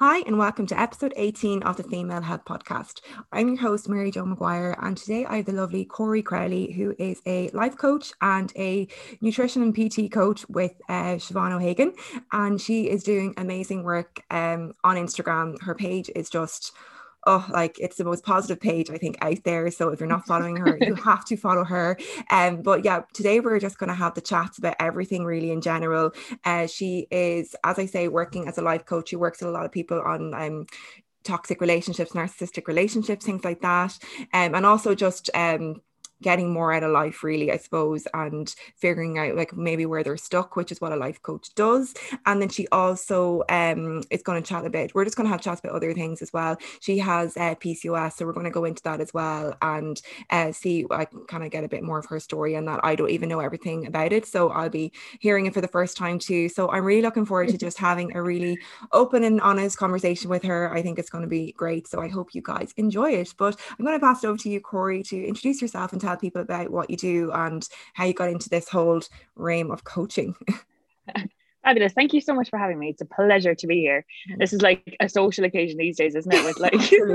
Hi, and welcome to episode 18 of the Female Health Podcast. I'm your host, Mary Jo Maguire, and today I have the lovely Cori Crowley, who is a life coach and a nutrition and PT coach with Siobhan O'Hagan, and she is doing amazing work on Instagram. Her page is just... it's the most positive page I think out there, so if you're not following her you have to follow her. But yeah, today we're just going to have the chats about everything really in general. She is, as I say, working as a life coach. She works with a lot of people on toxic relationships, narcissistic relationships, things like that, and also just getting more out of life really, I suppose, and figuring out like maybe where they're stuck, which is what a life coach does. And then she also is going to chat a bit, we're just going to have chats about other things as well. She has PCOS, so we're going to go into that as well and see, I can kind of get a bit more of her story on that. I don't even know everything about it, so I'll be hearing it for the first time too, so I'm really looking forward to just having a really open and honest conversation with her. I think it's going to be great, so I hope you guys enjoy it. But I'm going to pass it over to you, Cori, to introduce yourself and tell people about what you do and how you got into this whole realm of coaching. Fabulous, thank you so much for having me. It's a pleasure to be here. This is like a social occasion these days, isn't it, with like laughter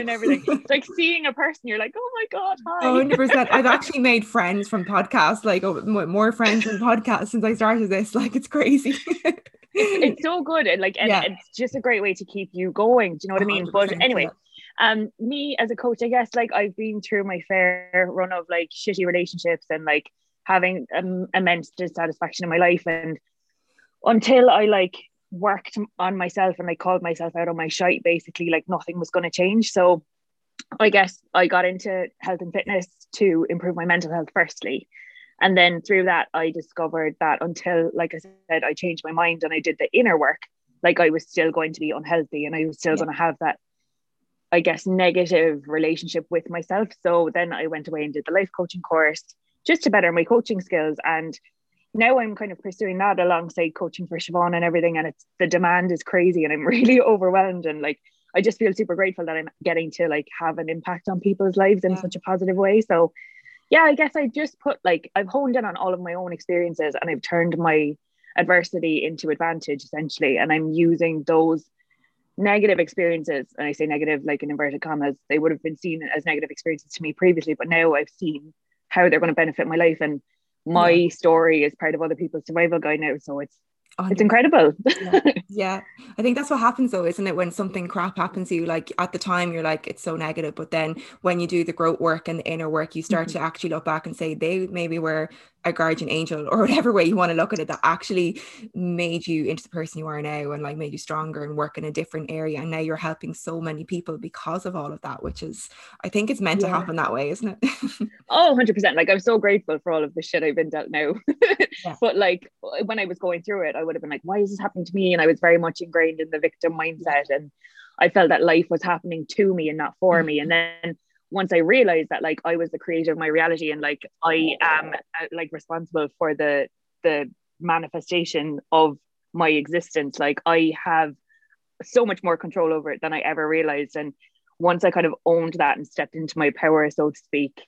and everything. It's like seeing a person, you're like, oh my god, hi. 100%. I've actually made friends from podcasts, like more friends from podcasts since I started this, like it's crazy. It's so good, and like, and yeah, it's just a great way to keep you going, do you know what I mean? But anyway, me as a coach, I guess, like I've been through my fair run of like shitty relationships and like having immense dissatisfaction in my life, and until I like worked on myself and I called myself out on my shite, basically, like nothing was going to change. So I guess I got into health and fitness to improve my mental health firstly, and then through that I discovered that until, like I said, I changed my mind and I did the inner work, like I was still going to be unhealthy and I was still going to have that, I guess, negative relationship with myself. So then I went away and did the life coaching course just to better my coaching skills, and now I'm kind of pursuing that alongside coaching for Siobhan and everything, and it's, the demand is crazy and I'm really overwhelmed, and like I just feel super grateful that I'm getting to like have an impact on people's lives in such a positive way. So yeah, I guess I just put like, I've honed in on all of my own experiences and I've turned my adversity into advantage essentially, and I'm using those negative experiences, and I say negative like in inverted commas, they would have been seen as negative experiences to me previously, but now I've seen how they're going to benefit my life, and my story is part of other people's survival guide now, so it's 100%. It's incredible. Yeah, I think that's what happens though, isn't it, when something crap happens to you, like at the time you're like it's so negative, but then when you do the growth work and the inner work you start to actually look back and say they maybe were a guardian angel or whatever way you want to look at it, that actually made you into the person you are now and like made you stronger and work in a different area, and now you're helping so many people because of all of that, which is, I think it's meant to happen that way, isn't it? 100%. Like I'm so grateful for all of the shit I've been dealt now. But like when I was going through it I would have been like, why is this happening to me? And I was very much ingrained in the victim mindset, and I felt that life was happening to me and not for me. And then once I realized that like I was the creator of my reality, and like I am like responsible for the manifestation of my existence, like I have so much more control over it than I ever realized. And once I kind of owned that and stepped into my power, so to speak,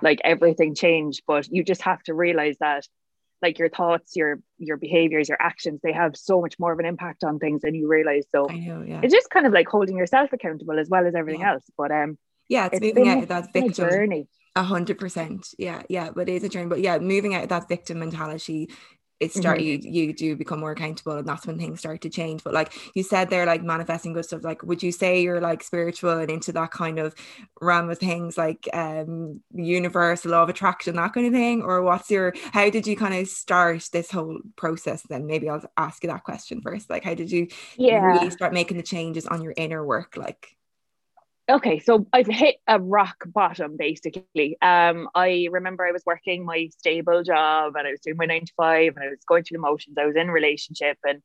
like everything changed. But you just have to realize that like your thoughts, your behaviors, your actions, they have so much more of an impact on things than you realize. So it's just kind of like holding yourself accountable as well as everything else. But it's moving out of that victim journey. 100%. Yeah, but it is a journey. But yeah, moving out of that victim mentality, it start you do become more accountable, and that's when things start to change. But like you said, they're like manifesting good stuff. Like, would you say you're like spiritual and into that kind of realm of things, like universe, law of attraction, that kind of thing? Or how did you kind of start this whole process then? Maybe I'll ask you that question first. Like, how did you really start making the changes on your inner work? Like, okay, so I've hit a rock bottom, basically. I remember I was working my stable job and I was doing my 9-to-5 and I was going through the motions. I was in a relationship, and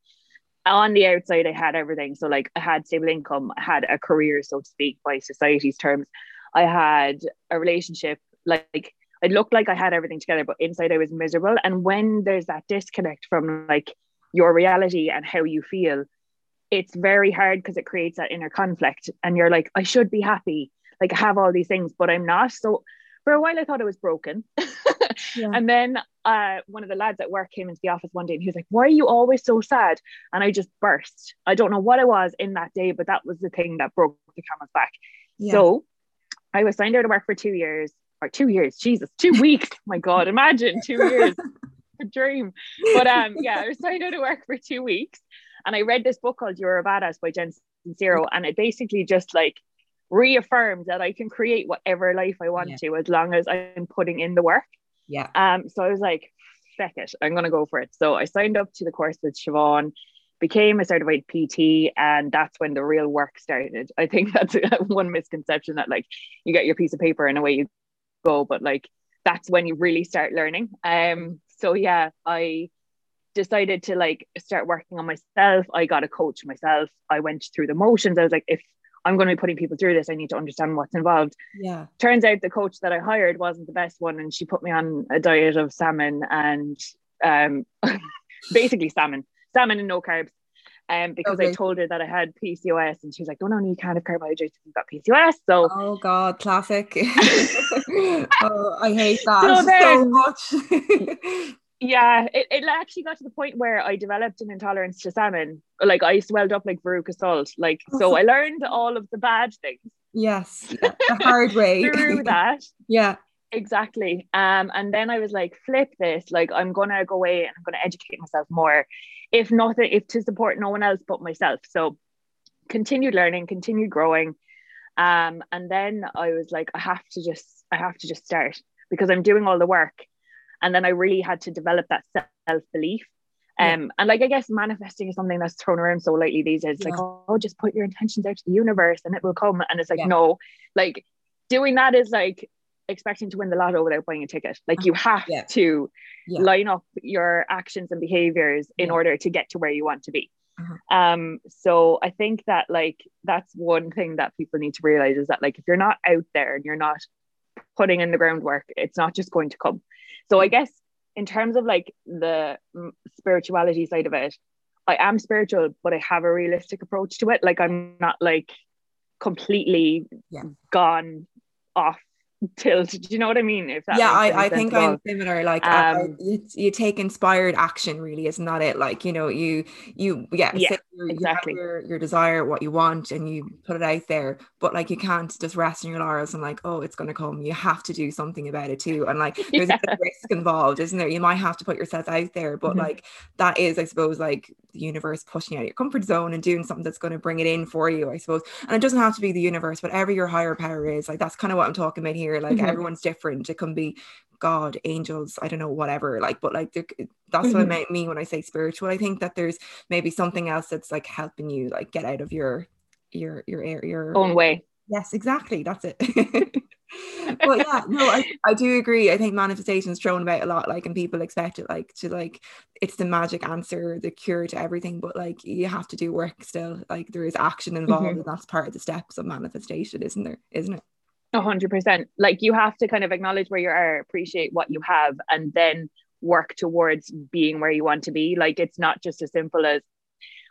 on the outside I had everything. So like I had stable income, I had a career, so to speak, by society's terms. I had a relationship, like I looked like I had everything together, but inside I was miserable. And when there's that disconnect from like your reality and how you feel, it's very hard because it creates that inner conflict, and you're like, I should be happy, like I have all these things but I'm not. So For a while I thought it was broken. Yeah. And then one of the lads at work came into the office one day and he was like, why are you always so sad? And I just burst. I don't know what I was in that day, but that was the thing that broke the camel's back. Yeah. So I was signed out of work for 2 years, or 2 years, Jesus, 2 weeks. My God, imagine 2 years. A dream. But yeah, I was signed out of work for 2 weeks and I read this book called You're a Badass by Jen Sincero, and it basically just like reaffirmed that I can create whatever life I want to, as long as I'm putting in the work. Yeah. So I was like, feck it, I'm gonna go for it. So I signed up to the course with Siobhan, became a certified PT, and that's when the real work started. I think that's one misconception, that like you get your piece of paper and away you go, but like that's when you really start learning. So yeah, I decided to like start working on myself. I got a coach myself. I went through the motions. I was like, if I'm going to be putting people through this, I need to understand what's involved. Yeah. Turns out the coach that I hired wasn't the best one, and she put me on a diet of salmon and basically salmon and no carbs. Because I told her that I had PCOS, and she was like, oh no, you can't have carbohydrates if you've got PCOS. So, oh God, classic. Oh, I hate that so much. Yeah, it actually got to the point where I developed an intolerance to salmon. Like I swelled up like Veruca Salt. Like, so I learned all of the bad things. Yes, yeah, the hard way. Through that. Yeah. Exactly. And then I was like, flip this. Like, I'm going to go away and I'm going to educate myself more. If nothing, if to support no one else but myself. So continued learning, continued growing. And then I was like, I have to just start, because I'm doing all the work. And then I really had to develop that self-belief. And like, I guess manifesting is something that's thrown around so lightly these days. It's like, oh, just put your intentions out to the universe and it will come. And it's like, no, like doing that is like expecting to win the lotto without buying a ticket. Like you have to line up your actions and behaviors in order to get to where you want to be. So I think that like, that's one thing that people need to realize, is that like, if you're not out there and you're not putting in the groundwork, it's not just going to come. So I guess in terms of like the spirituality side of it, I am spiritual, but I have a realistic approach to it. Like I'm not like completely gone off tilt. Do you know what I mean? If that I think I'm similar. Like you take inspired action, really, isn't that it? Like, you know, you have your desire, what you want, and you put it out there, but like you can't just rest on your laurels and like, oh, it's going to come. You have to do something about it too, and like there's a bit of risk involved, isn't there? You might have to put yourself out there, but like that is, I suppose, like the universe pushing you out of your comfort zone and doing something that's going to bring it in for you, I suppose. And it doesn't have to be the universe, whatever your higher power is, like that's kind of what I'm talking about here. Like everyone's different. It can be God, angels, I don't know, whatever, like, but like that's what I mean when I say spiritual. I think that there's maybe something else that's like helping you like get out of your own way. Yes, exactly, that's it. But yeah, no, I do agree. I think manifestation is thrown about a lot, like, and people expect it like to like it's the magic answer, the cure to everything, but like you have to do work still. Like there is action involved, and that's part of the steps of manifestation, isn't it? 100%. Like you have to kind of acknowledge where you are, appreciate what you have, and then work towards being where you want to be. Like it's not just as simple as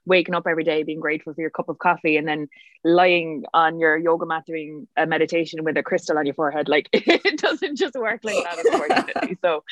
waking up every day, being grateful for your cup of coffee, and then lying on your yoga mat doing a meditation with a crystal on your forehead. Like it doesn't just work like that, unfortunately. So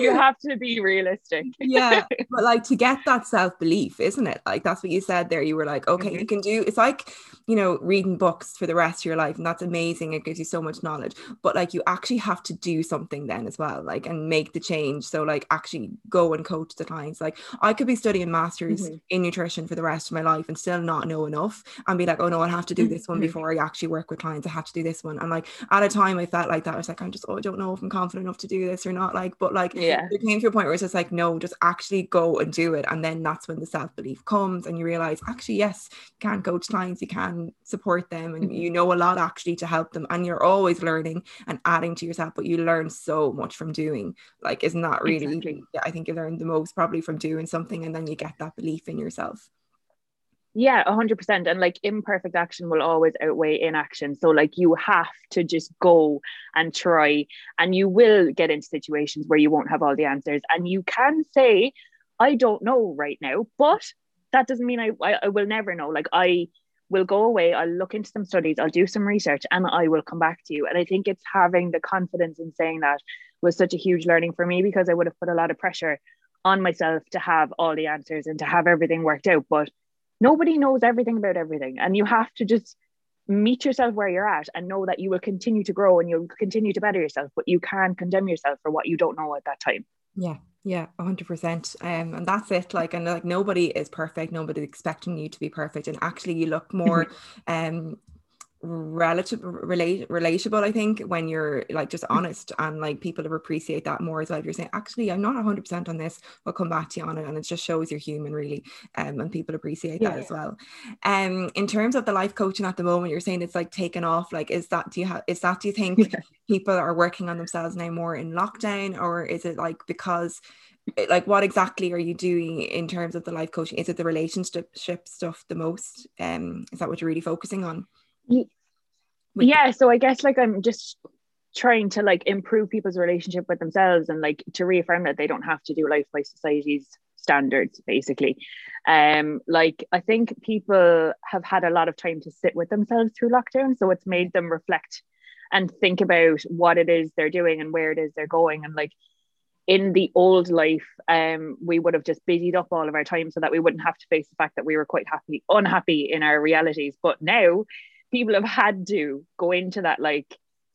you have to be realistic. Yeah, but like to get that self-belief, isn't it? Like that's what you said there. You were like, okay, you can do, it's like, you know, reading books for the rest of your life, and that's amazing, it gives you so much knowledge, but like you actually have to do something then as well, like, and make the change. So like actually go and coach the clients. Like I could be studying master's in nutrition for the rest of my life and still not know enough, and be like, oh no, I'll have to do this one before I actually work with clients. I have to do this one. And like at a time I felt like that, I was like, I'm just, oh, I don't know if I'm confident enough to do this or not, like, but like it came to a point where it's just like, no, just actually go and do it. And then that's when the self-belief comes, and you realize actually, yes, you can coach clients, you can support them, and you know a lot actually to help them, and you're always learning and adding to yourself, but you learn so much from doing. Like isn't that really I think you learn the most probably from doing something, and then you get that belief in yourself. 100%. And like imperfect action will always outweigh inaction, so like you have to just go and try, and you will get into situations where you won't have all the answers, and you can say I don't know right now, but that doesn't mean I will never know. Like I will go away, I'll look into some studies, I'll do some research, and I will come back to you. And I think it's having the confidence in saying that was such a huge learning for me, because I would have put a lot of pressure on myself to have all the answers and to have everything worked out. But nobody knows everything about everything, and you have to just meet yourself where you're at and know that you will continue to grow and you'll continue to better yourself, but you can condemn yourself for what you don't know at that time. Yeah, 100%. And that's it. And nobody is perfect. Nobody's expecting you to be perfect. And actually, you look more relatable, I think, when you're just honest, and people appreciate that more as well. You're saying, actually, I'm not 100% on this, I'll come back to you on it, and it just shows you're human, really, and people appreciate that as well. In terms of the life coaching at the moment, you're saying it's taken off. Do you think people are working on themselves now more in lockdown, or is it because what exactly are you doing in terms of the life coaching? Is it the relationship stuff the most? Is that what you're really focusing on? Yeah, so I guess I'm just trying to improve people's relationship with themselves, and to reaffirm that they don't have to do life by society's standards, basically. I think people have had a lot of time to sit with themselves through lockdown, so it's made them reflect and think about what it is they're doing and where it is they're going. And in the old life, we would have just busied up all of our time so that we wouldn't have to face the fact that we were quite unhappy in our realities. But now people have had to go into that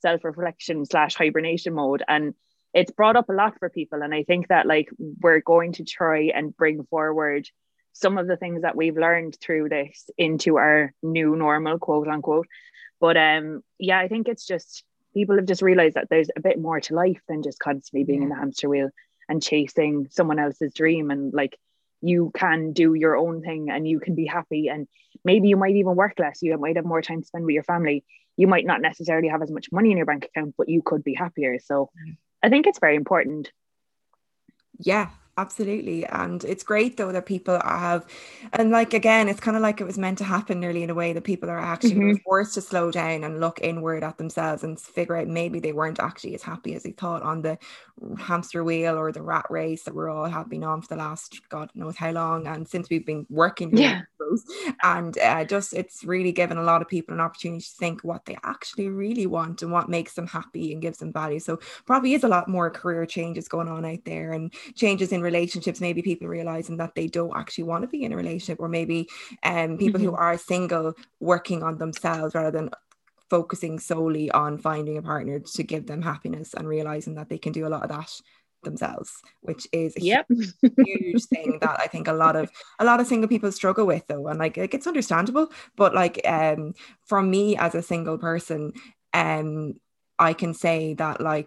self-reflection / hibernation mode, and it's brought up a lot for people. And I think that we're going to try and bring forward some of the things that we've learned through this into our new normal, quote unquote. But I think it's just people have just realized that there's a bit more to life than just constantly being in the hamster wheel and chasing someone else's dream. And you can do your own thing, and you can be happy, and maybe you might even work less. You might have more time to spend with your family. You might not necessarily have as much money in your bank account, but you could be happier. So I think it's very important. Yeah, absolutely. And it's great though that people have, and again, it's kind of it was meant to happen nearly, in a way, that people are actually forced to slow down and look inward at themselves and figure out maybe they weren't actually as happy as they thought on the hamster wheel or the rat race that we're all have been on for the last God knows how long, and since we've been working and it's really given a lot of people an opportunity to think what they actually really want and what makes them happy and gives them value. So probably is a lot more career changes going on out there, and changes in relationships, maybe people realizing that they don't actually want to be in a relationship, or maybe people who are single working on themselves rather than focusing solely on finding a partner to give them happiness, and realizing that they can do a lot of that themselves, which is a huge thing that I think a lot of single people struggle with though, and it's understandable. But for me as a single person, I can say that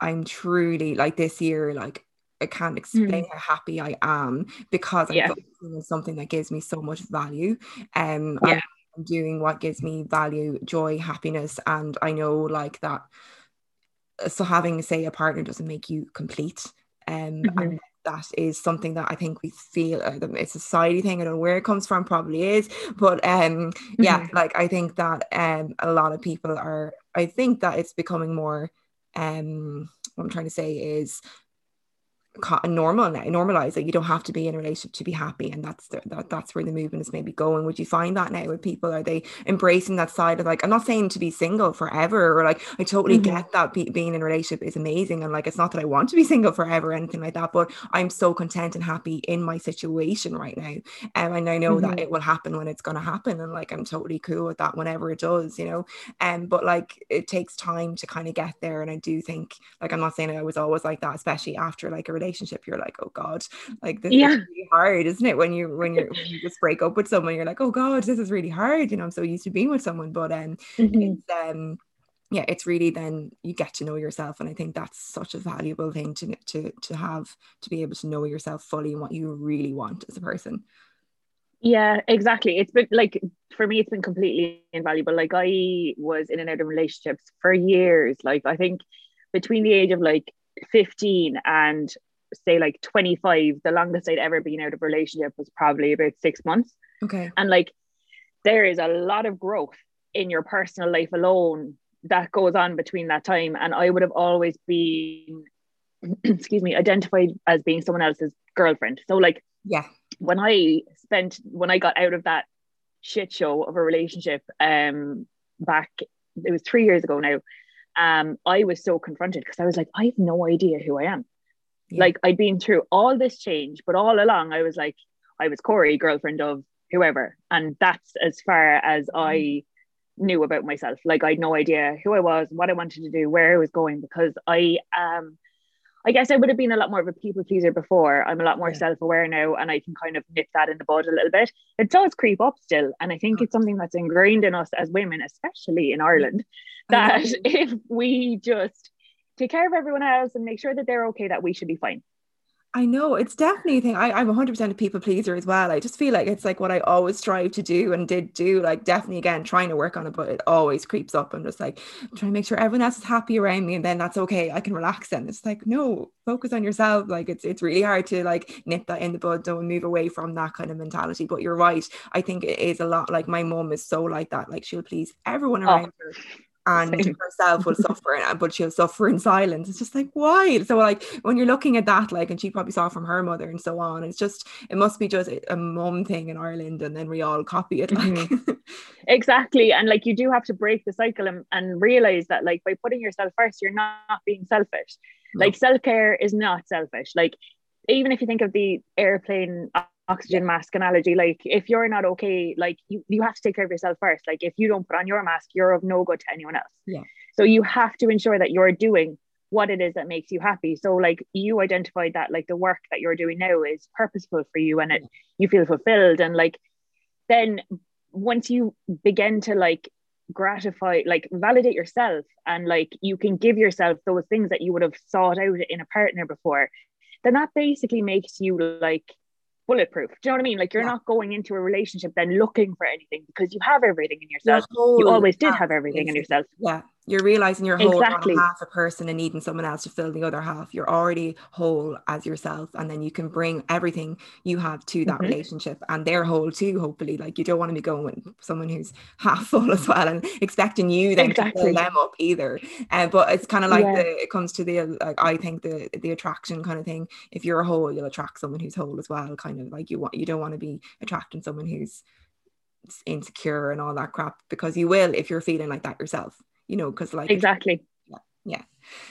I'm truly this year I can't explain how happy I am, because I'm focusing on something that gives me so much value. I'm doing what gives me value, joy, happiness, and I know that. So having, say, a partner doesn't make you complete, and that is something that I think we feel it's a society thing. I don't know where it comes from, probably is, but I think that a lot of people are. I think that it's becoming more. What I'm trying to say is normal now, normalize that you don't have to be in a relationship to be happy, and that's where the movement is maybe going. Would you find that now with people? Are they embracing that side of I'm not saying to be single forever, or I totally get that being in a relationship is amazing, and it's not that I want to be single forever or anything like that, but I'm so content and happy in my situation right now, and I know that it will happen when it's going to happen, and I'm totally cool with that whenever it does, but it takes time to kind of get there. And I do think I'm not saying I was always like that, especially after a relationship, you're oh God, this is really hard, isn't it, when you just break up with someone, you're oh God, this is really hard, I'm so used to being with someone. But it's it's really, then you get to know yourself, and I think that's such a valuable thing to have, to be able to know yourself fully and what you really want as a person. Yeah, exactly. It's been for me, it's been completely invaluable. I was in and out of relationships for years, I think between the age of 15 and say 25, the longest I'd ever been out of a relationship was probably about 6 months. Okay. And there is a lot of growth in your personal life alone that goes on between that time, and I would have always been identified as being someone else's girlfriend. So when I got out of that shit show of a relationship back, it was 3 years ago now, I was so confronted because I was like, I have no idea who I am. Yeah. Like, I'd been through all this change, but all along I was like, I was Cori, girlfriend of whoever, and that's as far as I knew about myself. Like, I had no idea who I was, what I wanted to do, where I was going, because I guess I would have been a lot more of a people pleaser before. I'm a lot more self-aware now, and I can kind of nip that in the bud a little bit. It does creep up still, and I think it's something that's ingrained in us as women, especially in Ireland, that if we just take care of everyone else and make sure that they're okay, that we should be fine. I know, it's definitely a thing. I'm 100% a people pleaser as well. I just feel like it's like what I always strive to do and did do, like, definitely again trying to work on it, but it always creeps up. I'm just like, I'm trying to make sure everyone else is happy around me, and then that's okay, I can relax then. It's like, no, focus on yourself. Like, it's really hard to like nip that in the bud, don't move away from that kind of mentality. But you're right, I think it is a lot like my mum is so like that, like she'll please everyone around her, and herself will suffer, but she'll suffer in silence. It's just like, why? So like when you're looking at that, like, and she probably saw from her mother and so on, it's just, it must be just a mum thing in Ireland, and then we all copy it, like. Exactly. And like, you do have to break the cycle and realize that, like, by putting yourself first, you're not being selfish. No. Like, self-care is not selfish. Like, even if you think of the airplane oxygen mask analogy, like, if you're not okay, like you have to take care of yourself first. Like, if you don't put on your mask, you're of no good to anyone else. Yeah. So you have to ensure that you're doing what it is that makes you happy. So like, you identified that, like, the work that you're doing now is purposeful for you, and you feel fulfilled. And like, then once you begin to like gratify, like validate yourself, and like you can give yourself those things that you would have sought out in a partner before, then that basically makes you like bulletproof. Do you know what I mean? Like, you're not going into a relationship then looking for anything, because you have everything in yourself. You always did have everything in yourself. Yeah, you're realizing you're whole, not half a person and needing someone else to fill the other half. You're already whole as yourself, and then you can bring everything you have to that relationship, and they're whole too, hopefully. Like, you don't want to be going with someone who's half full as well and expecting you then to fill them up either. But it's kind of like it comes to the, like, I think the attraction kind of thing. If you're whole, you'll attract someone who's whole as well, kind of. Like, you don't want to be attracting someone who's insecure and all that crap, because you will, if you're feeling like that yourself, you know, because like exactly but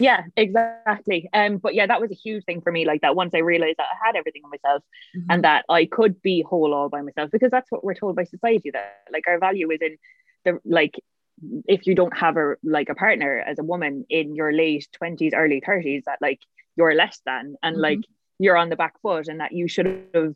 yeah, that was a huge thing for me, like, that once I realized that I had everything in myself and that I could be whole all by myself, because that's what we're told by society, that like our value is in the, like, if you don't have a, like, a partner as a woman in your late 20s, early 30s, that like you're less than, and like you're on the back foot, and that you should have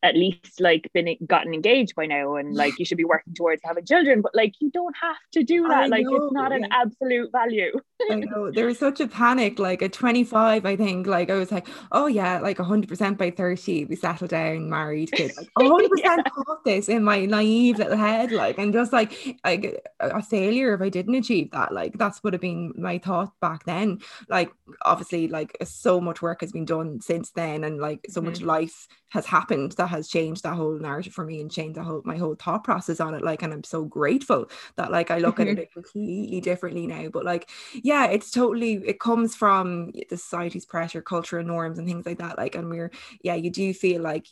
at least like gotten engaged by now, and like you should be working towards having children, but like you don't have to do that. It's not an absolute value. I know, there was such a panic, like at 25, I think, like I was like, oh yeah, like 100% by 30 we settled down, married, kids, like 100% caught this in my naive little head, like, and just like a failure if I didn't achieve that. Like, that's would have been my thought back then. Like, obviously, like, so much work has been done since then, and like so much life has happened that has changed that whole narrative for me and changed the whole, my whole thought process on it, like, and I'm so grateful that like I look at it completely differently now. But like, yeah, it's totally, it comes from the society's pressure, cultural norms and things like that, like, and we're, yeah, you do feel like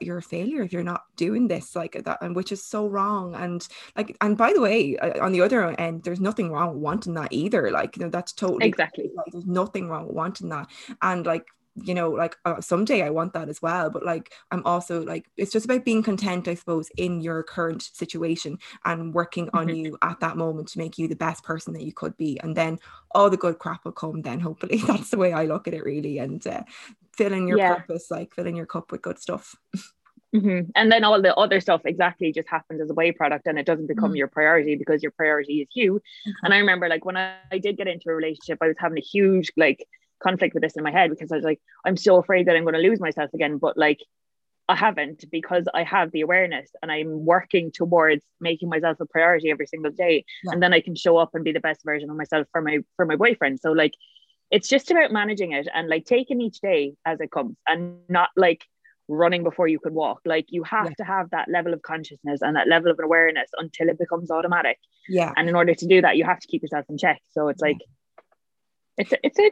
you're a failure if you're not doing this, like that, and which is so wrong. And like, and by the way, on the other end, there's nothing wrong with wanting that either, like, you know, that's totally like, there's nothing wrong with wanting that, and like, you know, like someday I want that as well, but like I'm also like, it's just about being content, I suppose, in your current situation and working on you at that moment to make you the best person that you could be, and then all the good crap will come then, hopefully. That's the way I look at it, really. And filling your purpose, like filling your cup with good stuff. And then all the other stuff just happens as a byproduct, and it doesn't become your priority, because your priority is you. And I remember, like, when I did get into a relationship, I was having a huge like conflict with this in my head, because I was like, I'm so afraid that I'm going to lose myself again, but like I haven't, because I have the awareness and I'm working towards making myself a priority every single day, and then I can show up and be the best version of myself for my boyfriend. So like, it's just about managing it and like taking each day as it comes, and not like running before you could walk. Like, you have to have that level of consciousness and that level of awareness until it becomes automatic, and in order to do that you have to keep yourself in check. So it's like, It's a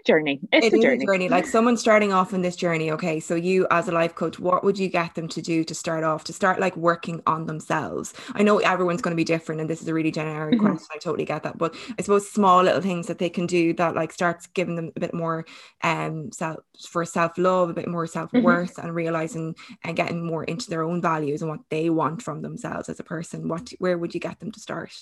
journey. Like someone starting off on this journey. Okay. So you, as a life coach, what would you get them to do to start off, to start like working on themselves? I know everyone's going to be different, and this is a really generic mm-hmm. question. I totally get that. But I suppose small little things that they can do that like starts giving them a bit more self-love, a bit more self-worth mm-hmm. and realizing and getting more into their own values and what they want from themselves as a person. Where would you get them to start?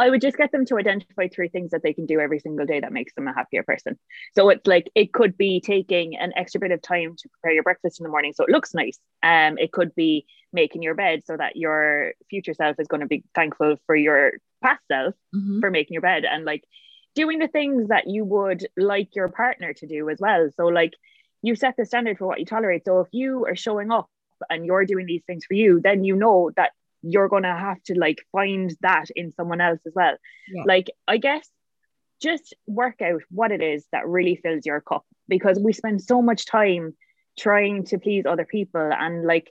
I would just get them to identify 3 things that they can do every single day that makes them a happier person. So it's like, it could be taking an extra bit of time to prepare your breakfast in the morning so it looks nice. It could be making your bed so that your future self is going to be thankful for your past self mm-hmm. for making your bed, and like doing the things that you would like your partner to do as well. So like you set the standard for what you tolerate. So if you are showing up and you're doing these things for you, then you know that you're going to have to like find that in someone else as well. Yeah. Like, I guess just work out what it is that really fills your cup, because we spend so much time trying to please other people. And like,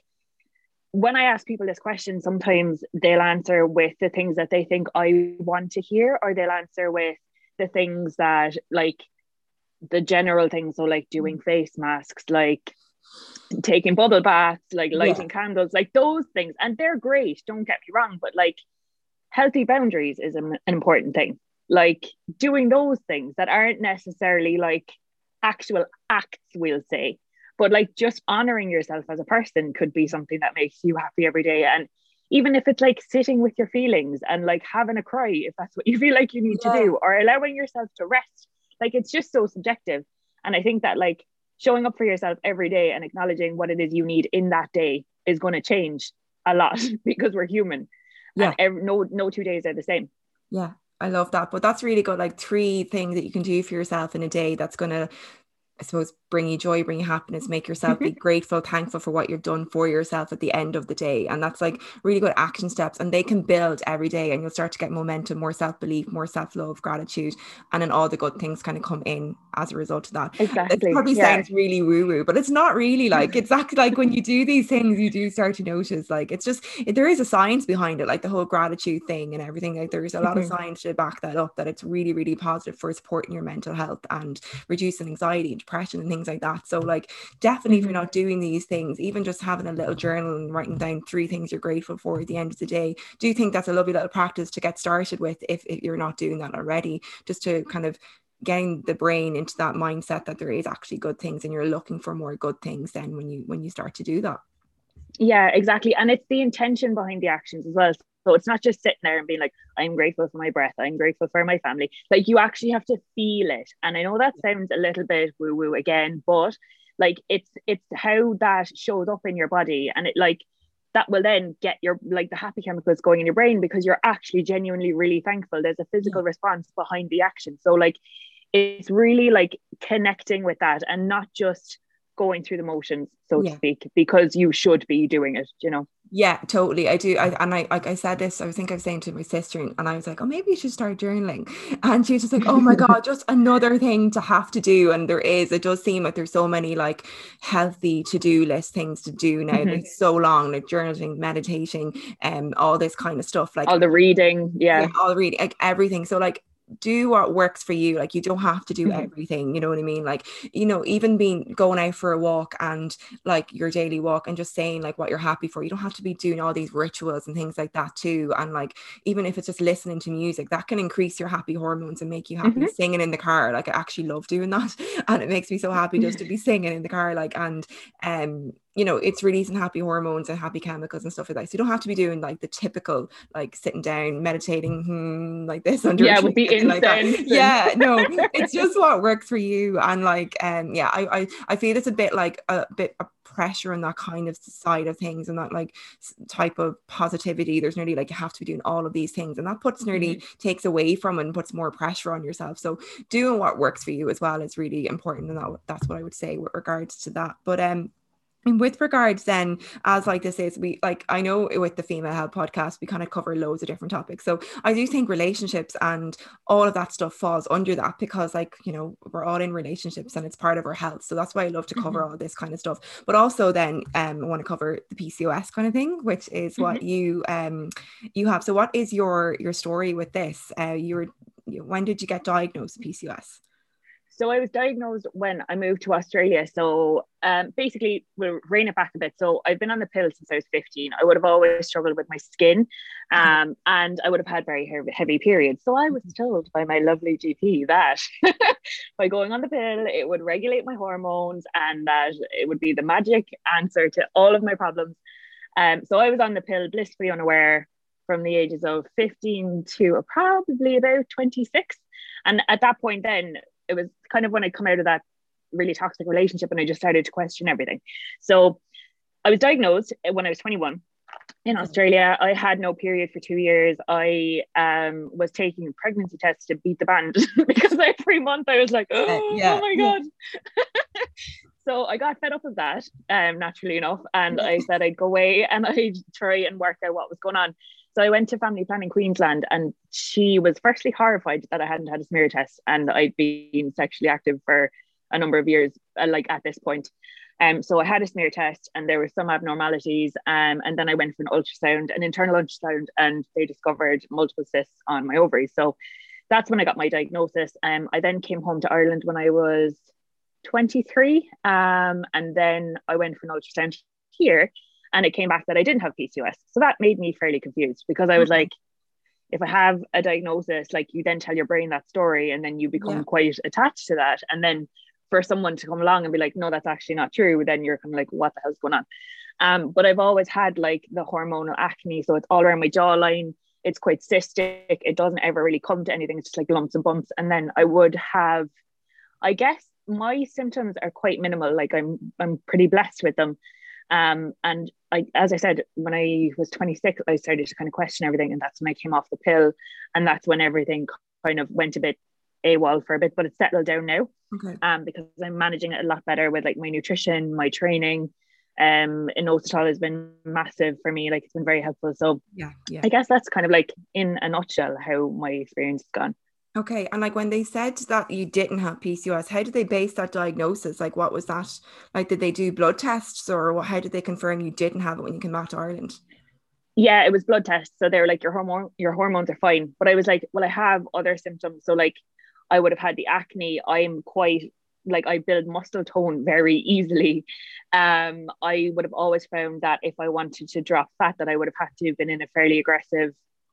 when I ask people this question, sometimes they'll answer with the things that they think I want to hear, or they'll answer with the things that like the general things. So like doing face masks, like taking bubble baths, like lighting candles, like those things, and they're great, don't get me wrong, but like healthy boundaries is an important thing. Like doing those things that aren't necessarily like actual acts, we'll say, but like just honoring yourself as a person could be something that makes you happy every day. And even if it's like sitting with your feelings and like having a cry if that's what you feel like you need to do, or allowing yourself to rest. Like it's just so subjective. And I think that like showing up for yourself every day and acknowledging what it is you need in that day is going to change a lot, because we're human. Yeah. And no 2 days are the same. Yeah, I love that. But that's really good. Like 3 things that you can do for yourself in a day that's going to, I suppose, bring you joy, bring you happiness, make yourself be grateful, thankful for what you've done for yourself at the end of the day. And that's like really good action steps, and they can build every day, and you'll start to get momentum, more self-belief, more self-love, gratitude, and then all the good things kind of come in as a result of that. Exactly. It probably sounds really woo-woo, but it's not really. Like it's actually like when you do these things, you do start to notice, like it's just, there is a science behind it, like the whole gratitude thing and everything. Like there's a lot of science to back that up, that it's really, really positive for supporting your mental health and reducing anxiety and depression and things like that. So like definitely if you're not doing these things, even just having a little journal and writing down 3 things you're grateful for at the end of the day, do you think that's a lovely little practice to get started with if you're not doing that already, just to kind of getting the brain into that mindset that there is actually good things, and you're looking for more good things then when you start to do that. Yeah, exactly. And it's the intention behind the actions as well. So it's not just sitting there and being like, I'm grateful for my breath, I'm grateful for my family. Like you actually have to feel it. And I know that sounds a little bit woo woo again, but like it's how that shows up in your body. And it like, that will then get your, like the happy chemicals going in your brain, because you're actually genuinely really thankful. There's a physical response behind the action. So like, it's really like connecting with that and not just going through the motions, so to speak, because you should be doing it, you know? Yeah, totally. I do. I like I said this, I think I was saying to my sister, and I was like, oh, maybe you should start journaling. And she was just like, oh my God, just another thing to have to do. And it does seem like there's so many like healthy to-do list things to do now. Like so long, like journaling, meditating, all this kind of stuff. Like all the reading. Yeah. All the reading, like everything. So like, do what works for you. Like you don't have to do everything, you know what I mean? Like, you know, even going out for a walk, and like your daily walk, and just saying like what you're happy for. You don't have to be doing all these rituals and things like that too. And like, even if it's just listening to music, that can increase your happy hormones and make you happy. Singing in the car, like I actually love doing that, and it makes me so happy just to be singing in the car, like, and you know, it's releasing happy hormones and happy chemicals and stuff like that. So you don't have to be doing like the typical, like sitting down, meditating, like this under a tree, with the incense. Like yeah, no, it's just what works for you. And like, I feel it's a bit like a bit of pressure on that kind of side of things, and that like type of positivity. There's nearly like you have to be doing all of these things, and that puts nearly takes away from and puts more pressure on yourself. So doing what works for you as well is really important, and that's what I would say with regards to that. But and with regards then, as like this is, we like, I know with the Female Health Podcast, we kind of cover loads of different topics. So I do think relationships and all of that stuff falls under that, because like, you know, we're all in relationships and it's part of our health. So that's why I love to cover all this kind of stuff. But also then I want to cover the PCOS kind of thing, which is what you have. So what is your story with this? When did you get diagnosed with PCOS? So I was diagnosed when I moved to Australia. So basically, we'll rein it back a bit. So I've been on the pill since I was 15. I would have always struggled with my skin, and I would have had very heavy periods. So I was told by my lovely GP that by going on the pill, it would regulate my hormones and that it would be the magic answer to all of my problems. So I was on the pill, blissfully unaware, from the ages of 15 to probably about 26. And at that point then, it was kind of when I come out of that really toxic relationship and I just started to question everything. So I was diagnosed when I was 21 in Australia. I had no period for 2 years. I was taking pregnancy tests to beat the band because every month I was like, oh my God. Yeah. So I got fed up of that, naturally enough. And I said I'd go away and I'd try and work out what was going on. So I went to Family Planning Queensland, and she was firstly horrified that I hadn't had a smear test and I'd been sexually active for a number of years, like at this point. So I had a smear test and there were some abnormalities. And then I went for an internal ultrasound, and they discovered multiple cysts on my ovaries. So that's when I got my diagnosis. I then came home to Ireland when I was 23. And then I went for an ultrasound here. And it came back that I didn't have PCOS. So that made me fairly confused, because I was like, if I have a diagnosis, like, you then tell your brain that story and then you become quite attached to that. And then for someone to come along and be like, no, that's actually not true, then you're kind of like, what the hell's going on? But I've always had like the hormonal acne. So it's all around my jawline. It's quite cystic. It doesn't ever really come to anything. It's just like lumps and bumps. And then I would have, I guess my symptoms are quite minimal. Like I'm pretty blessed with them. And I, as I said, when I was 26, I started to kind of question everything, and that's when I came off the pill, and that's when everything kind of went a bit AWOL for a bit, but it's settled down now. Okay. Because I'm managing it a lot better with like my nutrition, my training, inositol has been massive for me. Like, it's been very helpful. So I guess that's kind of like in a nutshell how my experience has gone. Okay. And like, when they said that you didn't have PCOS, how did they base that diagnosis? Like, what was that? Like, did they do blood tests, or how did they confirm you didn't have it when you came back to Ireland? Yeah, it was blood tests. So they were like, your hormones are fine. But I was like, well, I have other symptoms. So like, I would have had the acne. I'm quite like, I build muscle tone very easily. I would have always found that if I wanted to drop fat, that I would have had to have been in a fairly aggressive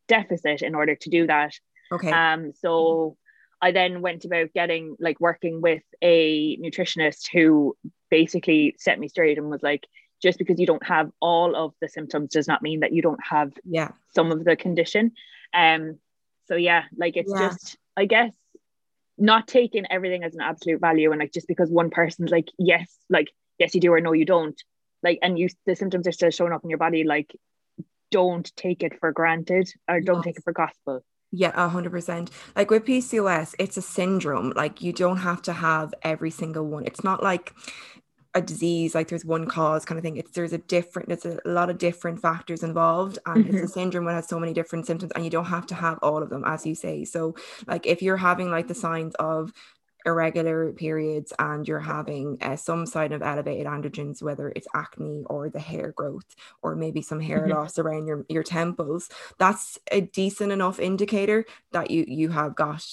deficit in order to do that. Okay. So I then went about working with a nutritionist who basically set me straight and was like, just because you don't have all of the symptoms does not mean that you don't have some of the condition. Just, I guess, not taking everything as an absolute value. And like, just because one person's like, yes, you do, or no, you don't, like, and the symptoms are still showing up in your body. Like, don't take it for granted, or don't take it for gospel. Yeah, 100%. Like, with PCOS, it's a syndrome. Like, you don't have to have every single one. It's not like a disease, like there's one cause kind of thing. There's a lot of different factors involved, and it's a syndrome that has so many different symptoms, and you don't have to have all of them, as you say. So like, if you're having like the signs of irregular periods and you're having some sign of elevated androgens, whether it's acne or the hair growth or maybe some hair loss around your temples, that's a decent enough indicator that you have got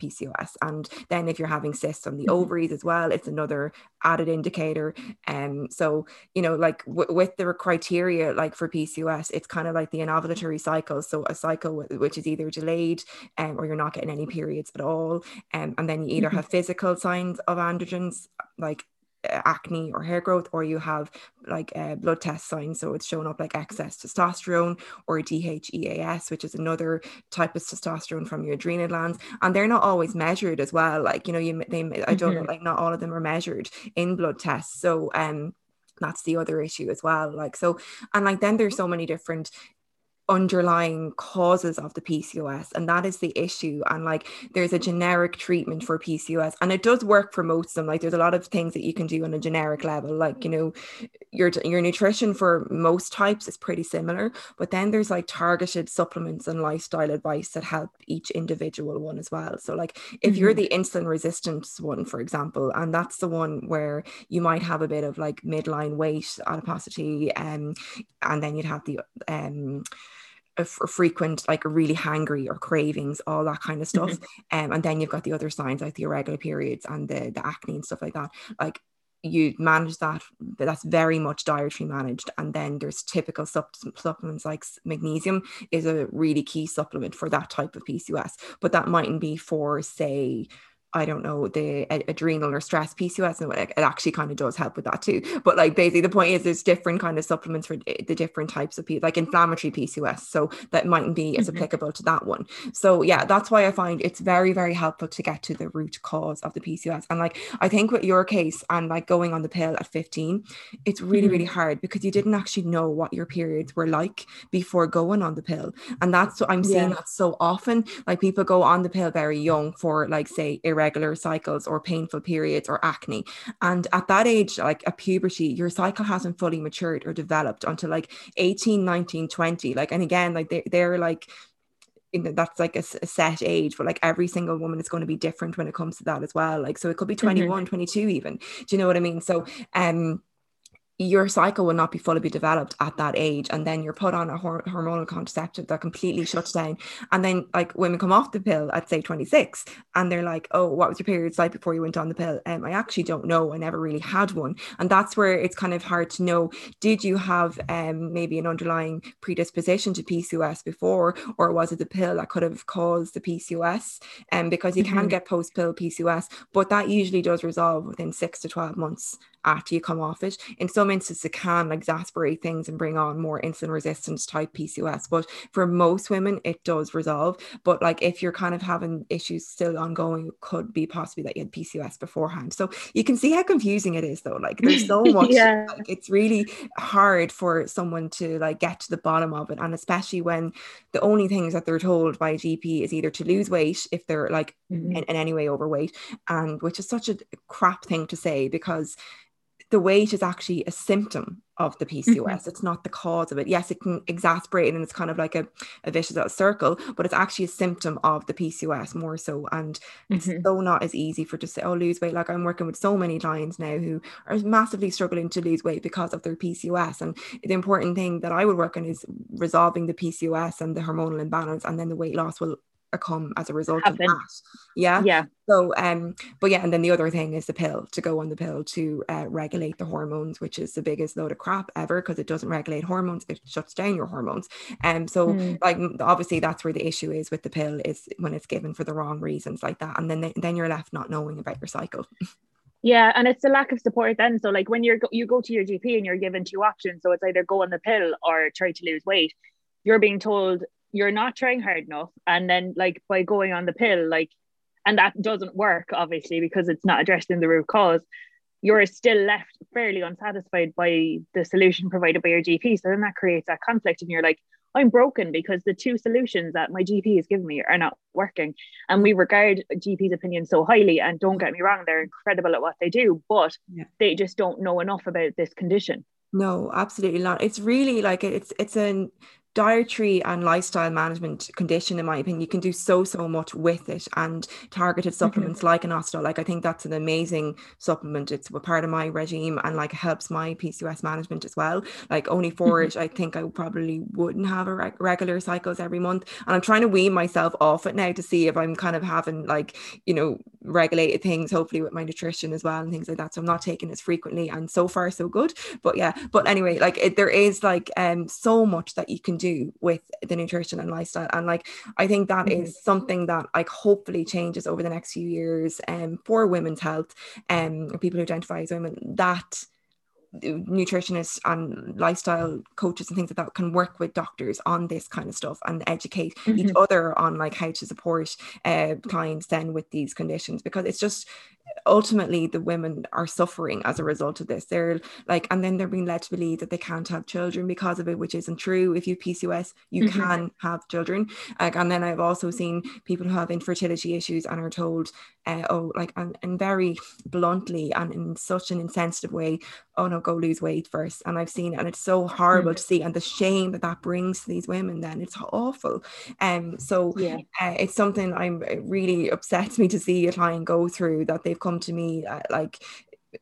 PCOS. And then if you're having cysts on the ovaries as well, it's another added indicator. So you know, like with the criteria, like for PCOS, it's kind of like the anovulatory cycle, so a cycle which is either delayed or you're not getting any periods at all, and then you either have physical signs of androgens like acne or hair growth, or you have like a blood test sign, so it's shown up like excess testosterone or DHEAS, which is another type of testosterone from your adrenal glands, and they're not always measured as well. Like, you know, I don't know, like not all of them are measured in blood tests, so that's the other issue as well. Like, so, and like then there's so many different underlying causes of the PCOS, and that is the issue. And like, there's a generic treatment for PCOS, and it does work for most of them. Like, there's a lot of things that you can do on a generic level, like, you know, your nutrition for most types is pretty similar, but then there's like targeted supplements and lifestyle advice that help each individual one as well. So like, if you're the insulin resistance one, for example, and that's the one where you might have a bit of like midline weight, adiposity, and then you'd have the frequent, like really hangry or cravings, all that kind of stuff. And then you've got the other signs like the irregular periods and the acne and stuff like that. Like you manage that, but that's very much dietary managed. And then there's typical supplements like magnesium is a really key supplement for that type of PCOS, but that mightn't be for, say, I don't know, the adrenal or stress PCOS, and it actually kind of does help with that too. But like basically the point is there's different kind of supplements for the different types of like inflammatory PCOS, so that mightn't be as applicable to that one. So yeah, that's why I find it's very, very helpful to get to the root cause of the PCOS. And like I think with your case and like going on the pill at 15, it's really really hard because you didn't actually know what your periods were like before going on the pill. And that's what I'm seeing that so often, like people go on the pill very young for like say irregular cycles or painful periods or acne, and at that age, like at puberty, your cycle hasn't fully matured or developed until like 18, 19, 20, like, and again, like they're like, you know, that's like a set age, but like every single woman is going to be different when it comes to that as well, like, so it could be 21, 22 even, do you know what I mean? So your cycle will not be fully developed at that age, and then you're put on a hormonal contraceptive that completely shuts down. And then like women come off the pill at say 26 and they're like, oh, what was your periods like before you went on the pill? I actually don't know, I never really had one. And that's where it's kind of hard to know, did you have maybe an underlying predisposition to PCOS before, or was it the pill that could have caused the PCOS? And because you can get post-pill PCOS, but that usually does resolve within 6 to 12 months after you come off it. In some instances it can exacerbate things and bring on more insulin resistance type PCOS, but for most women it does resolve. But like if you're kind of having issues still ongoing, it could be possibly that you had PCOS beforehand. So you can see how confusing it is though, like there's so much like, it's really hard for someone to like get to the bottom of it, and especially when the only things that they're told by a GP is either to lose weight if they're like in any way overweight, and which is such a crap thing to say, because the weight is actually a symptom of the PCOS. It's not the cause of it. Yes, it can exacerbate it, and it's kind of like a vicious little circle, but it's actually a symptom of the PCOS more so. And it's so not as easy for just say, oh, lose weight. Like I'm working with so many clients now who are massively struggling to lose weight because of their PCOS. And the important thing that I would work on is resolving the PCOS and the hormonal imbalance, and then the weight loss will come as a result of that. So but yeah, and then the other thing is the pill, to go on the pill to regulate the hormones, which is the biggest load of crap ever, because it doesn't regulate hormones, it shuts down your hormones. And so like obviously that's where the issue is with the pill, is when it's given for the wrong reasons like that, and then you're left not knowing about your cycle. Yeah, and it's the lack of support then. So like when you go to your GP and you're given two options, so it's either go on the pill or try to lose weight, you're being told you're not trying hard enough. And then like by going on the pill, like, and that doesn't work obviously because it's not addressing the root cause, you're still left fairly unsatisfied by the solution provided by your GP. So then that creates that conflict, and you're like, I'm broken because the two solutions that my GP has given me are not working. And we regard GP's opinion so highly, and don't get me wrong, they're incredible at what they do, but they just don't know enough about this condition. No, absolutely not. It's really like it's an dietary and lifestyle management condition, in my opinion. You can do so much with it, and targeted supplements like an inositol, like I think that's an amazing supplement. It's a part of my regime and like helps my PCOS management as well. Like only for it, I think I probably wouldn't have a regular cycles every month, and I'm trying to wean myself off it now to see if I'm kind of having like, you know, regulated things, hopefully with my nutrition as well and things like that, so I'm not taking as frequently, and so far so good. But yeah, but anyway, like there is like so much that you can do with the nutrition and lifestyle, and like I think that is something that like hopefully changes over the next few years for women's health and people who identify as women, that nutritionists and lifestyle coaches and things like that can work with doctors on this kind of stuff and educate each other on like how to support clients then with these conditions, because it's just ultimately the women are suffering as a result of this. They're like, and then they're being led to believe that they can't have children because of it, which isn't true. If you PCOS, you can have children. Like, and then I've also seen people who have infertility issues and are told oh, like, and very bluntly and in such an insensitive way, oh no, go lose weight first. And I've seen it, and it's so horrible to see, and the shame that brings to these women then, it's awful. So it's something it really upsets me to see a client go through, that they've come to me like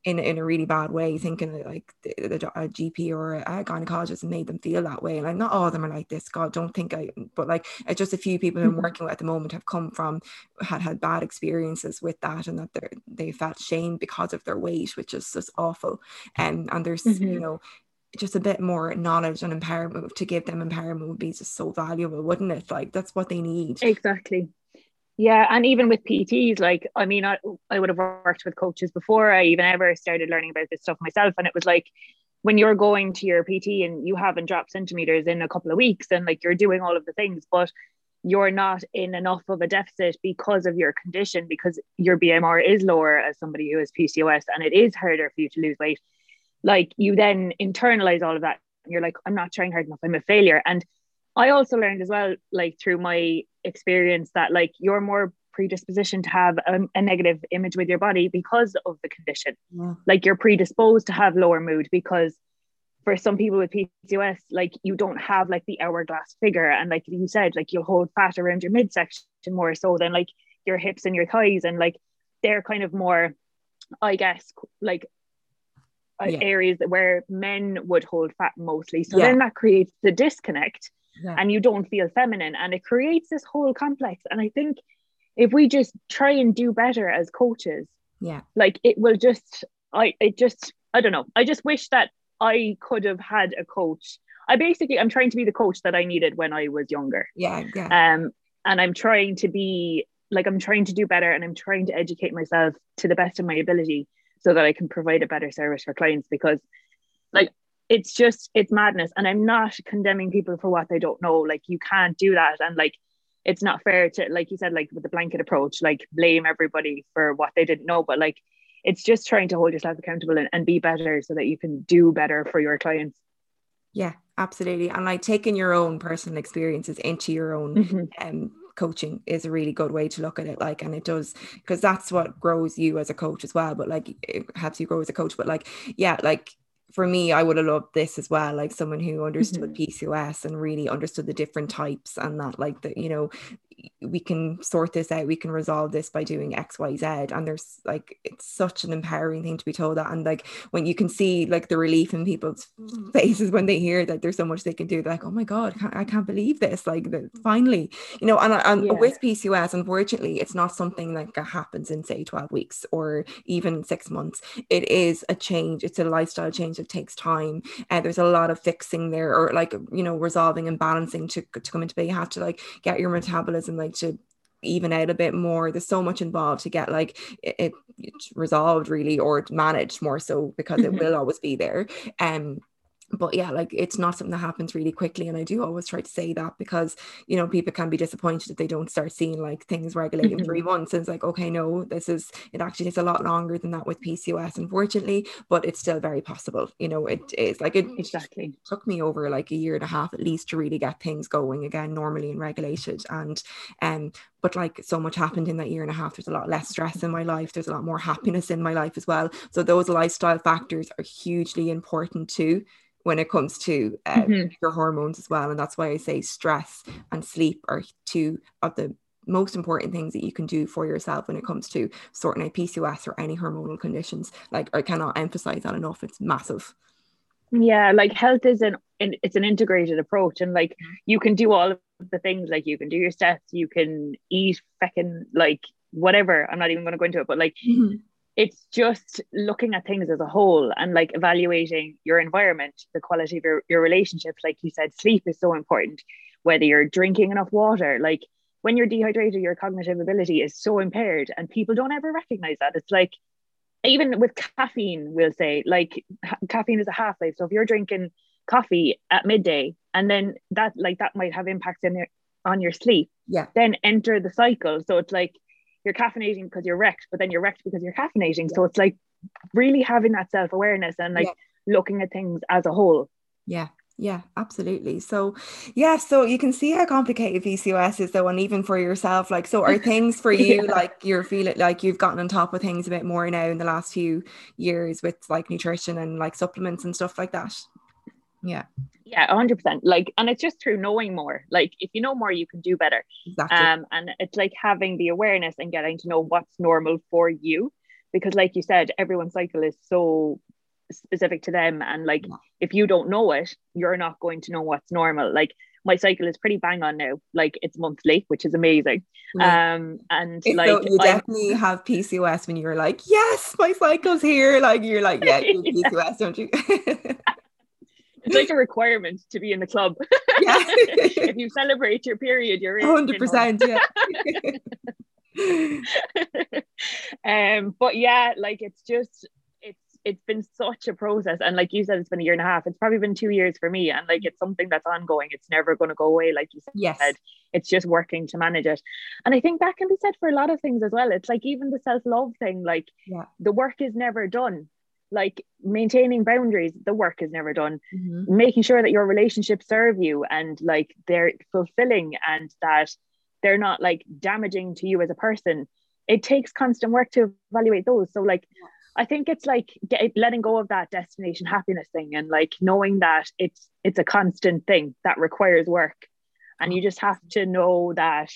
in a really bad way, thinking that like a GP or a gynecologist made them feel that way. Like, not all of them are like this, God, don't think I, but like it's just a few people I'm working with at the moment have come from, had bad experiences with that, and that they felt shame because of their weight, which is just awful. And there's, you know, just a bit more knowledge and empowerment to give them. Empowerment would be just so valuable, wouldn't it? Like, that's what they need. Exactly. Yeah, and even with PTs, like, I mean, I would have worked with coaches before I even ever started learning about this stuff myself. And it was like, when you're going to your PT and you haven't dropped centimeters in a couple of weeks, and like you're doing all of the things, but you're not in enough of a deficit because of your condition, because your BMR is lower as somebody who has PCOS, and it is harder for you to lose weight. Like, you then internalize all of that, and you're like, I'm not trying hard enough, I'm a failure. And I also learned as well, like through my experience, that like you're more predisposition to have a negative image with your body because of the condition. Yeah. Like, you're predisposed to have lower mood, because for some people with PCOS, like, you don't have like the hourglass figure, and like you said, like you'll hold fat around your midsection more so than like your hips and your thighs, and like they're kind of more, I guess, like areas where men would hold fat mostly. So then that creates the disconnect. Yeah. And you don't feel feminine, and it creates this whole complex. And I think if we just try and do better as coaches, like it will just, I don't know. I just wish that I could have had a coach. I'm trying to be the coach that I needed when I was younger. And I'm trying to be like, I'm trying to do better, and I'm trying to educate myself to the best of my ability so that I can provide a better service for clients, because like, it's madness. And I'm not condemning people for what they don't know. Like, you can't do that. And like, it's not fair to, like you said, like with the blanket approach, like blame everybody for what they didn't know. But like, it's just trying to hold yourself accountable and be better so that you can do better for your clients. Yeah, absolutely. And like, taking your own personal experiences into your own coaching is a really good way to look at it, like, and it does, because that's what grows you as a coach as well. But like, it helps you grow as a coach. But like, yeah, like, for me, I would have loved this as well, like someone who understood PCOS and really understood the different types, and that like that, you know, we can sort this out, we can resolve this by doing X, Y, Z. And there's like, it's such an empowering thing to be told that. And like, when you can see like the relief in people's faces when they hear that there's so much they can do, they're like, oh my God, I can't believe this, like finally, you know. And with PCOS, unfortunately, it's not something that happens in say 12 weeks or even 6 months. It is a change, it's a lifestyle change that takes time, and there's a lot of fixing there, or like, you know, resolving and balancing to come into play. You have to like get your metabolism like to even out a bit more. There's so much involved to get like it resolved really, or managed more so, because it will always be there. But yeah, like, it's not something that happens really quickly. And I do always try to say that, because, you know, people can be disappointed if they don't start seeing like things regulate in 3 months. And it's like, okay, no, it actually takes a lot longer than that with PCOS, unfortunately, but it's still very possible. You know, it is like, it took me over like a year and a half at least to really get things going again, normally and regulated. And, but like, so much happened in that year and a half. There's a lot less stress in my life. There's a lot more happiness in my life as well. So those lifestyle factors are hugely important too, when it comes to your hormones as well. And that's why I say stress and sleep are two of the most important things that you can do for yourself when it comes to sorting out PCOS or any hormonal conditions. Like, I cannot emphasize that enough. It's massive. Yeah, like, health is an integrated approach, and like, you can do all of the things, like you can do your steps, you can eat like whatever, I'm not even going to go into it, but like, it's just looking at things as a whole, and like evaluating your environment, the quality of your relationships. Like you said, sleep is so important, whether you're drinking enough water. Like, when you're dehydrated, your cognitive ability is so impaired, and people don't ever recognize that. It's like, even with caffeine, we'll say like caffeine is a half-life. So if you're drinking coffee at midday, and then that might have impacts on your sleep, then enter the cycle. So it's like, you're caffeinating because you're wrecked, but then you're wrecked because you're caffeinating. So it's like, really having that self-awareness and like looking at things as a whole. Yeah, absolutely. So you can see how complicated PCOS is though, and even for yourself, like, so are things for you like you're feeling like you've gotten on top of things a bit more now in the last few years with like nutrition and like supplements and stuff like that? Yeah, 100%. Like, and it's just through knowing more. Like, if you know more, you can do better. Exactly. And it's like having the awareness and getting to know what's normal for you, because like you said, everyone's cycle is so specific to them, and like if you don't know it, you're not going to know what's normal. Like my cycle is pretty bang on now, like it's monthly, which is amazing. And if like you definitely have PCOS when you're like, yes, my cycle's here, like you're like, yeah, you have PCOS, don't you? It's like a requirement to be in the club. Yeah. If you celebrate your period, you're in. 100%, you know? Yeah. But yeah, like it's just, it's been such a process. And like you said, it's been 1.5 years. It's probably been 2 years for me. And like, it's something that's ongoing. It's never going to go away. Like you said, it's just working to manage it. And I think that can be said for a lot of things as well. It's like even the self-love thing, like the work is never done. Like maintaining boundaries, the work is never done. Making sure that your relationships serve you and like they're fulfilling and that they're not like damaging to you as a person. It takes constant work to evaluate those. So like, I think it's like letting go of that destination happiness thing and like knowing that it's a constant thing that requires work. And you just have to know that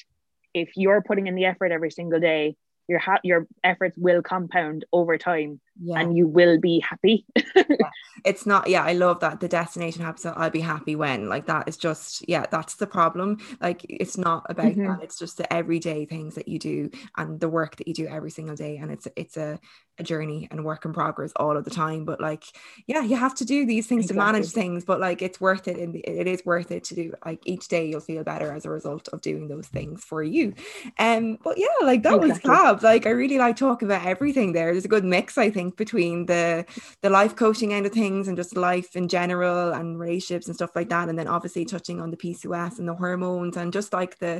if you're putting in the effort every single day, your efforts will compound over time and you will be happy. It's not, I love that, the destination happens, so I'll be happy when, like that is just, that's the problem. Like it's not about that, it's just the everyday things that you do and the work that you do every single day. And it's a journey and work in progress all of the time. But like, you have to do these things to manage things, but like it's worth it. And it is worth it to do, like each day you'll feel better as a result of doing those things for you. But yeah, like that was fab. Like I really like talking about everything there. There's a good mix, I think, between the life coaching end of things and just life in general and relationships and stuff like that. And then obviously touching on the PCOS and the hormones and just like the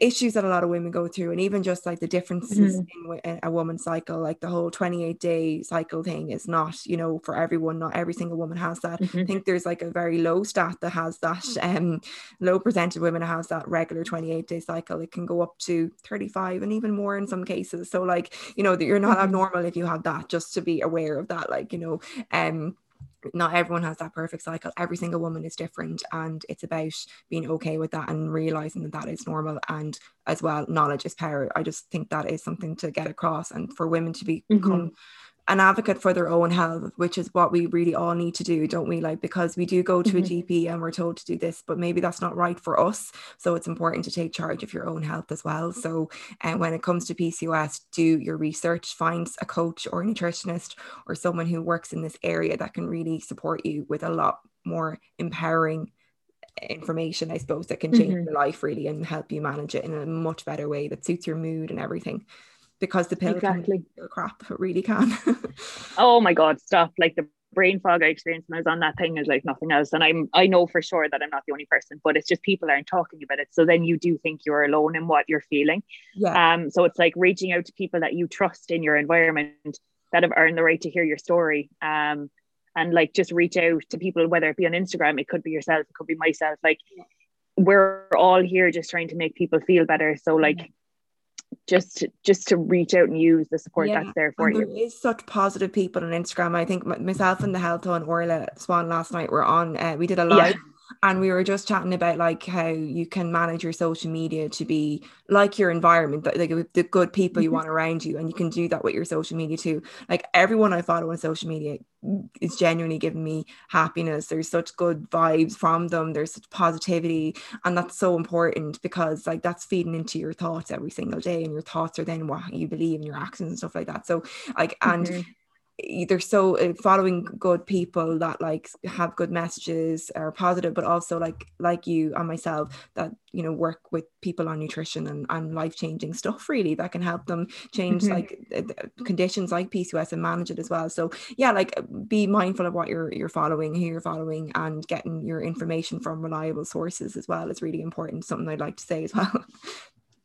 issues that a lot of women go through, and even just like the differences in a woman's cycle, like the whole 28-day cycle thing is not, you know, for everyone. Not every single woman has that. I think there's like a very low stat that has that, low percentage of women has that regular 28-day cycle. It can go up to 35 and even more in some cases. So like, you know, that you're not abnormal if you have that, just to be aware of that, like, you know, not everyone has that perfect cycle. Every single woman is different, and it's about being okay with that and realizing that that is normal. And as well, knowledge is power. I just think that is something to get across, and for women to become an advocate for their own health, which is what we really all need to do, don't we? Like, because we do go to a GP and we're told to do this, but maybe that's not right for us. So it's important to take charge of your own health as well. So when it comes to PCOS, do your research, find a coach or a nutritionist or someone who works in this area that can really support you with a lot more empowering information, I suppose, that can change your life really and help you manage it in a much better way that suits your mood and everything. Because the pill can feel crap, it really can. Oh my God, stop. Like the brain fog I experienced when I was on that thing is like nothing else. And I know for sure that I'm not the only person, but it's just people aren't talking about it. So then you do think you're alone in what you're feeling. So it's like reaching out to people that you trust in your environment that have earned the right to hear your story. And like just reach out to people, whether it be on Instagram, it could be yourself, it could be myself. Like we're all here just trying to make people feel better. So like just to reach out and use the support that's there for you. There is such positive people on Instagram. I think myself and the health on Orla Swan last night were on, we did a live and we were just chatting about like how you can manage your social media to be like your environment, like the good people you want around you. And you can do that with your social media too. Like everyone I follow on social media is genuinely giving me happiness. There's such good vibes from them. There's such positivity, and that's so important because like that's feeding into your thoughts every single day, and your thoughts are then what you believe and your actions and stuff like that. So like, and they're so following good people that like have good messages, are positive, but also like you and myself that, you know, work with people on nutrition and life-changing stuff really that can help them change like conditions like PCOS and manage it as well. So yeah, like be mindful of what you're following, who you're following, and getting your information from reliable sources as well is really important. Something I'd like to say as well.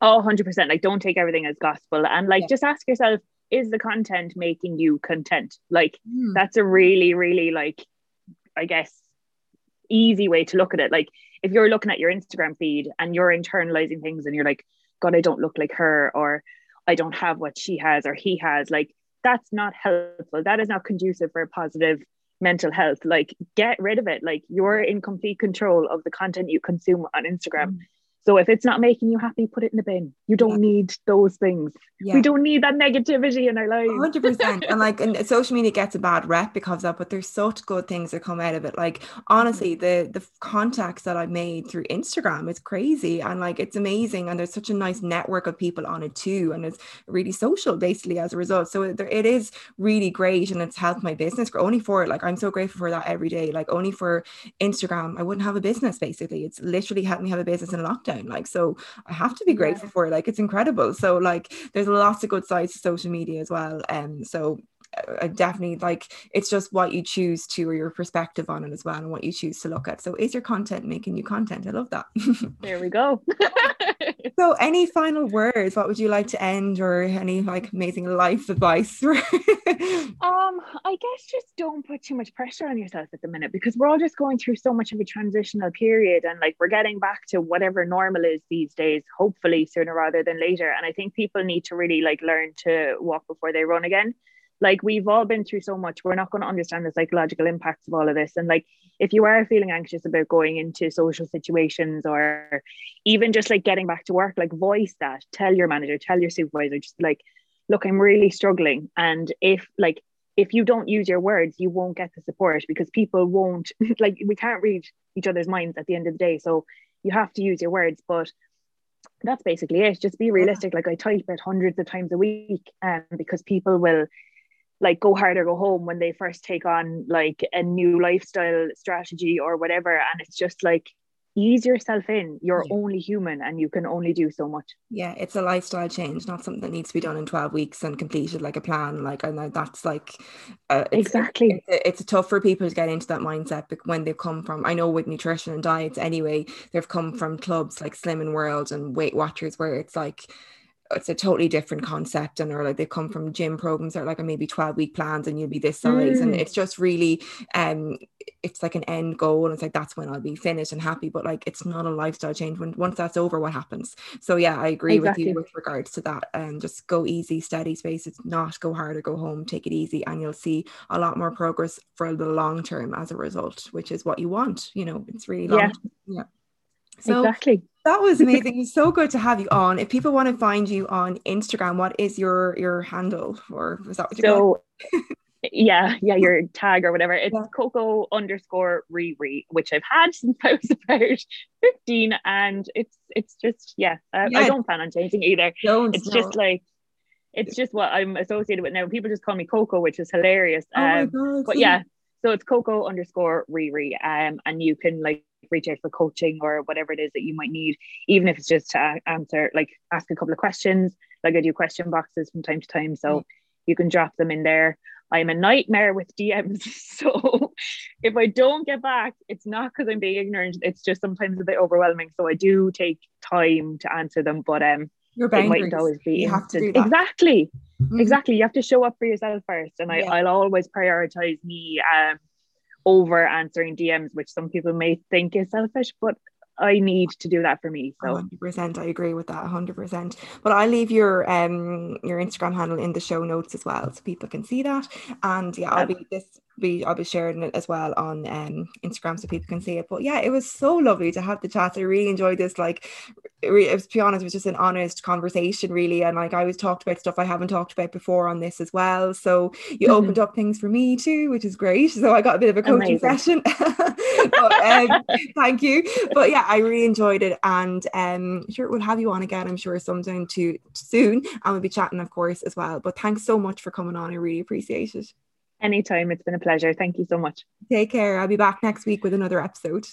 Oh, 100%. Like don't take everything as gospel, and like just ask yourself, is the content making you content? Like that's a really, really like, I guess, easy way to look at it. Like if you're looking at your Instagram feed and you're internalizing things and you're like, God, I don't look like her, or I don't have what she has or he has, like that's not helpful. That is not conducive for positive mental health. Like get rid of it. Like you're in complete control of the content you consume on Instagram. So if it's not making you happy, put it in the bin. You don't need those things. Yeah. We don't need that negativity in our lives. 100%. And social media gets a bad rep because of that, but there's such good things that come out of it. Like, honestly, the contacts that I made through Instagram is crazy, and it's amazing. And there's such a nice network of people on it too. And it's really social basically as a result. So it is really great, and it's helped my business grow. Only for it. I'm so grateful for that every day. Only for Instagram, I wouldn't have a business basically. It's literally helped me have a business in lockdown. So I have to be grateful for it. It's incredible. So there's lots of good sides to social media as well. So I definitely it's just what you choose to, or your perspective on it as well, and what you choose to look at. So is your content making you content? I love that. There we go. So any final words? What would you like to end, or any amazing life advice? I guess just don't put too much pressure on yourself at the minute, because we're all just going through so much of a transitional period, and we're getting back to whatever normal is these days, hopefully sooner rather than later. And I think people need to really learn to walk before they run again. We've all been through so much. We're not going to understand the psychological impacts of all of this. And if you are feeling anxious about going into social situations, or even just getting back to work, voice that. Tell your manager, tell your supervisor, just look, I'm really struggling. And if you don't use your words, you won't get the support, because people won't, we can't read each other's minds at the end of the day. So you have to use your words, but that's basically it. Just be realistic. I type it hundreds of times a week, because people will go hard or go home when they first take on a new lifestyle strategy or whatever. And it's just ease yourself in. You're only human, and you can only do so much. Yeah, it's a lifestyle change, not something that needs to be done in 12 weeks and completed like a plan. And that's exactly. It's tough for people to get into that mindset when they've come from, I know with nutrition and diets anyway, they've come from clubs like Slimming World and Weight Watchers, where it's a totally different concept, and or they come from gym programs that are maybe 12-week plans, and you'll be this size, and it's just really it's an end goal, and it's that's when I'll be finished and happy, but it's not a lifestyle change. Once that's over, what happens? So yeah, I agree with you with regards to that, and just go easy, steady space. It's not go hard or go home. Take it easy, and you'll see a lot more progress for the long term as a result, which is what you want. It's really long term. Yeah. So exactly. That was amazing. It's so good to have you on. If people want to find you on Instagram, what is your handle, or is that what you're called? Yeah, your tag or whatever. It's Coco_Riri, which I've had since I was about 15, and it's just I don't plan on changing either. It's just what I'm associated with now. People just call me Coco, which is hilarious. Oh my God. But yeah, so it's Coco_Riri, and you can reach out for coaching or whatever it is that you might need, even if it's just to answer ask a couple of questions. I do question boxes from time to time, so you can drop them in there. I'm a nightmare with DMs, so if I don't get back, it's not because I'm being ignorant, it's just sometimes a bit overwhelming, so I do take time to answer them, but your boundaries, it mightn't always be instant. Exactly, you have to show up for yourself first, and I'll always prioritize me over answering DMs, which some people may think is selfish, but I need to do that for me. So 100%, I agree with that 100%. But I'll leave your Instagram handle in the show notes as well, so people can see that. And yeah, I'll be sharing it as well on Instagram, so people can see it. But yeah, it was so lovely to have the chat. I really enjoyed this. To be honest, it was just an honest conversation, really. And I always talked about stuff I haven't talked about before on this as well. So you opened up things for me too, which is great. So I got a bit of a coaching session. But, thank you. But yeah, I really enjoyed it, and sure, we'll have you on again, I'm sure, sometime too soon, and we'll be chatting, of course, as well. But thanks so much for coming on. I really appreciate it. Anytime, it's been a pleasure. Thank you so much. Take care. I'll be back next week with another episode.